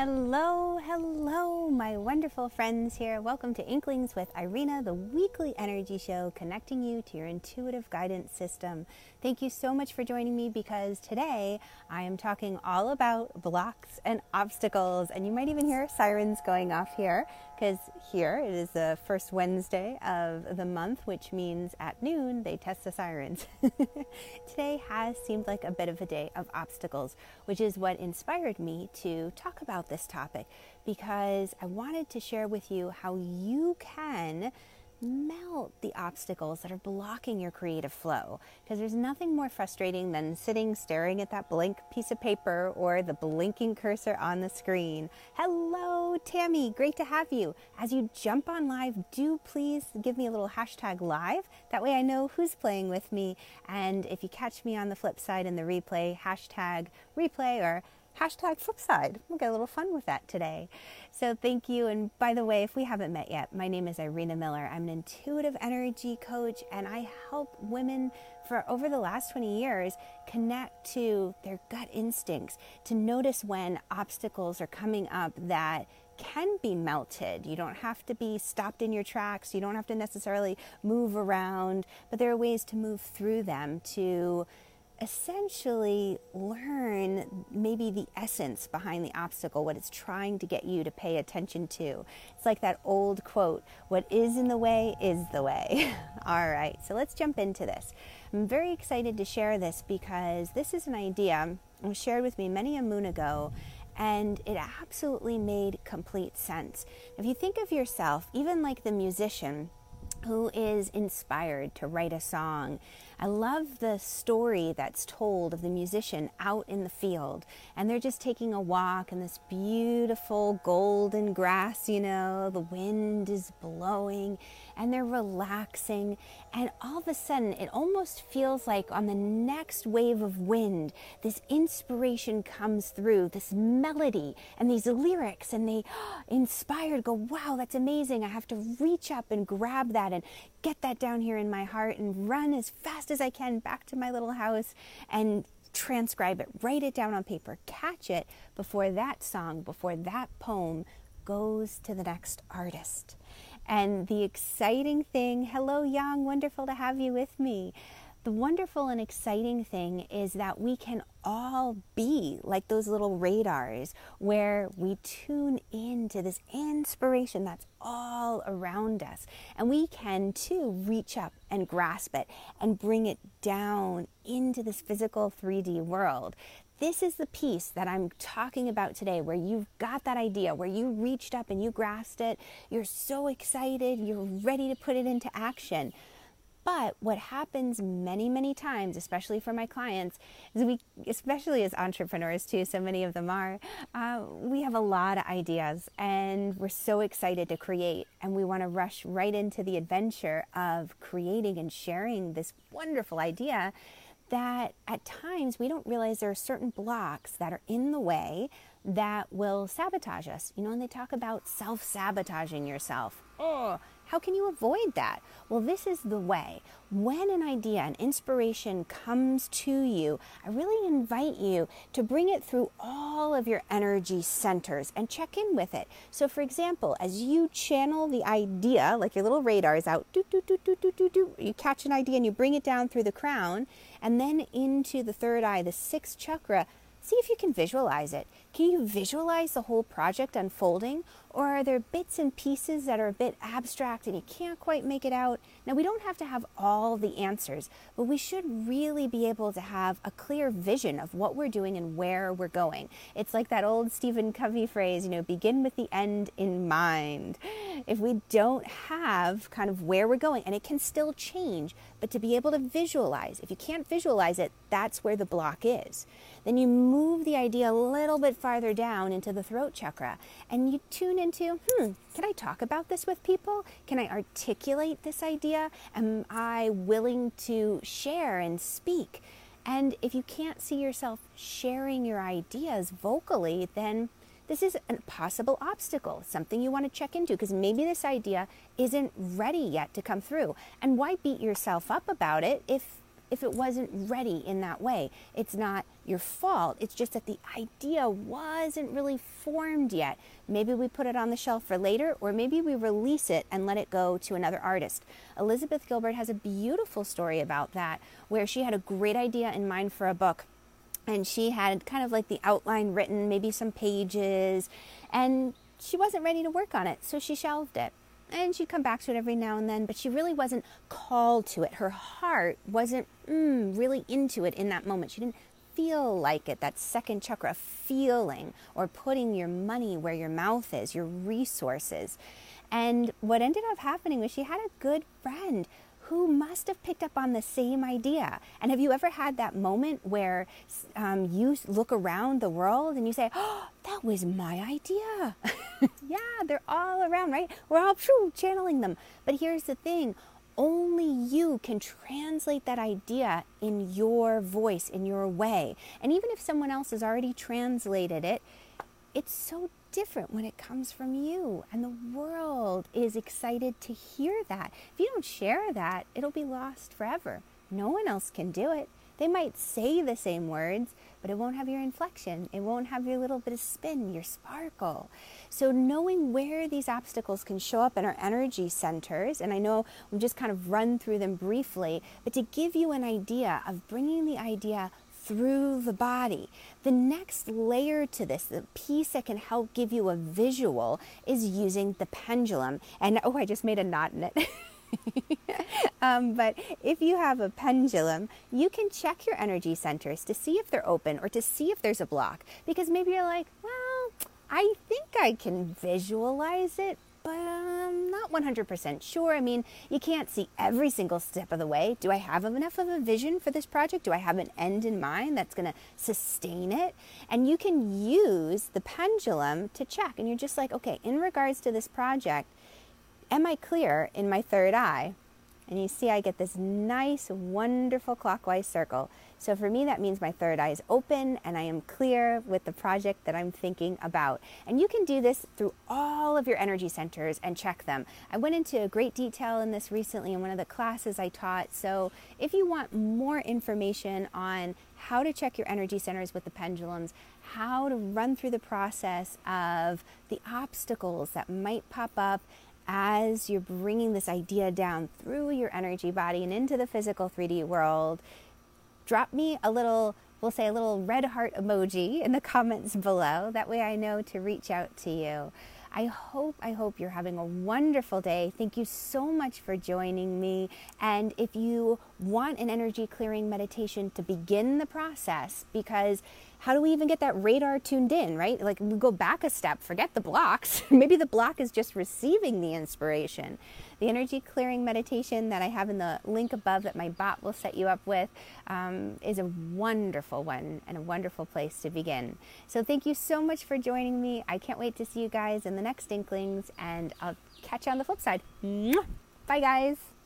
Hello, hello, my wonderful friends here. Welcome to Inklings with Irina, the weekly energy show connecting you to your intuitive guidance system. Thank you so much for joining me because today I am talking all about blocks and obstacles. And you might even hear sirens going off here because here it is the first Wednesday of the month, which means at noon they test the sirens. Today has seemed like a bit of a day of obstacles, which is what inspired me to talk about this topic because I wanted to share with you how you can melt the obstacles that are blocking your creative flow, because there's nothing more frustrating than sitting staring at that blank piece of paper or the blinking cursor on the screen. Hello, Tammy, great to have you. As you jump on live, do please give me a little hashtag live. That way I know who's playing with me. And if you catch me on the flip side in the replay, hashtag replay or hashtag flipside. We'll get a little fun with that today. So thank you. And by the way, if we haven't met yet, my name is Irina Miller. I'm an intuitive energy coach, and I help women for over the last 20 years connect to their gut instincts, to notice when obstacles are coming up that can be melted. You don't have to be stopped in your tracks. You don't have to necessarily move around, but there are ways to move through them to essentially learn maybe the essence behind the obstacle, what it's trying to get you to pay attention to. It's like that old quote, what is in the way is the way. All right, so let's jump into this. I'm very excited to share this because this is an idea that was shared with me many a moon ago, and it absolutely made complete sense. If you think of yourself, even like the musician who is inspired to write a song. I love the story that's told of the musician out in the field, and they're just taking a walk in this beautiful golden grass, you know, the wind is blowing and they're relaxing, and all of a sudden it almost feels like on the next wave of wind, this inspiration comes through, this melody and these lyrics, and they inspired go, wow, that's amazing. I have to reach up and grab that and get that down here in my heart and run as fast as I can back to my little house and transcribe it, write it down on paper, catch it before that song, before that poem goes to the next artist. And the exciting thing, hello Yang, wonderful to have you with me. The wonderful and exciting thing is that we can all be like those little radars where we tune into this inspiration that's all around us. And we can too reach up and grasp it and bring it down into this physical 3D world. This is the piece that I'm talking about today, where you've got that idea, where you reached up and you grasped it. You're so excited, you're ready to put it into action. But what happens many, many times, especially for my clients, is we, especially as entrepreneurs too, so many of them are, we have a lot of ideas and we're so excited to create, and we want to rush right into the adventure of creating and sharing this wonderful idea, that at times we don't realize there are certain blocks that are in the way that will sabotage us. You know, and they talk about self-sabotaging yourself. Oh, how can you avoid that? Well, this is the way. When an idea, an inspiration comes to you, I really invite you to bring it through all of your energy centers and check in with it. So for example, as you channel the idea, like your little radar is out, do, do, do, do, do, do, do, you catch an idea and you bring it down through the crown and then into the third eye, the sixth chakra. See if you can visualize it. Can you visualize the whole project unfolding? Or are there bits and pieces that are a bit abstract and you can't quite make it out? Now, we don't have to have all the answers, but we should really be able to have a clear vision of what we're doing and where we're going. It's like that old Stephen Covey phrase, you know, begin with the end in mind. If we don't have kind of where we're going, and it can still change, but to be able to visualize, if you can't visualize it, that's where the block is. Then you move the idea a little bit farther down into the throat chakra, and you tune into, can I talk about this with people? Can I articulate this idea? Am I willing to share and speak? And if you can't see yourself sharing your ideas vocally, then this is a possible obstacle, something you want to check into, because maybe this idea isn't ready yet to come through. And why beat yourself up about it if if it wasn't ready in that way. It's not your fault. It's just that the idea wasn't really formed yet. Maybe we put it on the shelf for later, or maybe we release it and let it go to another artist. Elizabeth Gilbert has a beautiful story about that, where she had a great idea in mind for a book, and she had kind of like the outline written, maybe some pages, and she wasn't ready to work on it, so she shelved it. And she'd come back to it every now and then, but she really wasn't called to it. Her heart wasn't really into it in that moment. She didn't feel like it, that second chakra of feeling, or putting your money where your mouth is, your resources. And what ended up happening was she had a good friend who must have picked up on the same idea. And have you ever had that moment where you look around the world and you say, oh, that was my idea? Yeah, they're all around, right? We're all channeling them. But here's the thing, only you can translate that idea in your voice, in your way. And even if someone else has already translated it, it's so different when it comes from you, and the world is excited to hear that. If you don't share that, it'll be lost forever. No one else can do it. They might say the same words, but it won't have your inflection. It won't have your little bit of spin, your sparkle. So knowing where these obstacles can show up in our energy centers, and I know we've just kind of run through them briefly, but to give you an idea of bringing the idea through the body. The next layer to this, the piece that can help give you a visual, is using the pendulum. And oh, I just made a knot in it. But if you have a pendulum, you can check your energy centers to see if they're open or to see if there's a block. Because maybe you're like, well, I think I can visualize it, but I'm not 100% sure. I mean, you can't see every single step of the way. Do I have enough of a vision for this project? Do I have an end in mind that's going to sustain it? And you can use the pendulum to check. And you're just like, okay, in regards to this project, am I clear in my third eye? And you see I get this nice, wonderful clockwise circle. So for me, that means my third eye is open and I am clear with the project that I'm thinking about. And you can do this through all of your energy centers and check them. I went into great detail in this recently in one of the classes I taught. So if you want more information on how to check your energy centers with the pendulums, how to run through the process of the obstacles that might pop up as you're bringing this idea down through your energy body and into the physical 3D world, drop me a little, we'll say a little red heart emoji in the comments below. That way I know to reach out to you. I hope you're having a wonderful day. Thank you so much for joining me. And if you want an energy clearing meditation to begin the process, because how do we even get that radar tuned in, right? Like, we go back a step, forget the blocks. Maybe the block is just receiving the inspiration. The energy clearing meditation that I have in the link above that my bot will set you up with is a wonderful one and a wonderful place to begin. So thank you so much for joining me. I can't wait to see you guys in the next Inklings, and I'll catch you on the flip side. Bye, guys.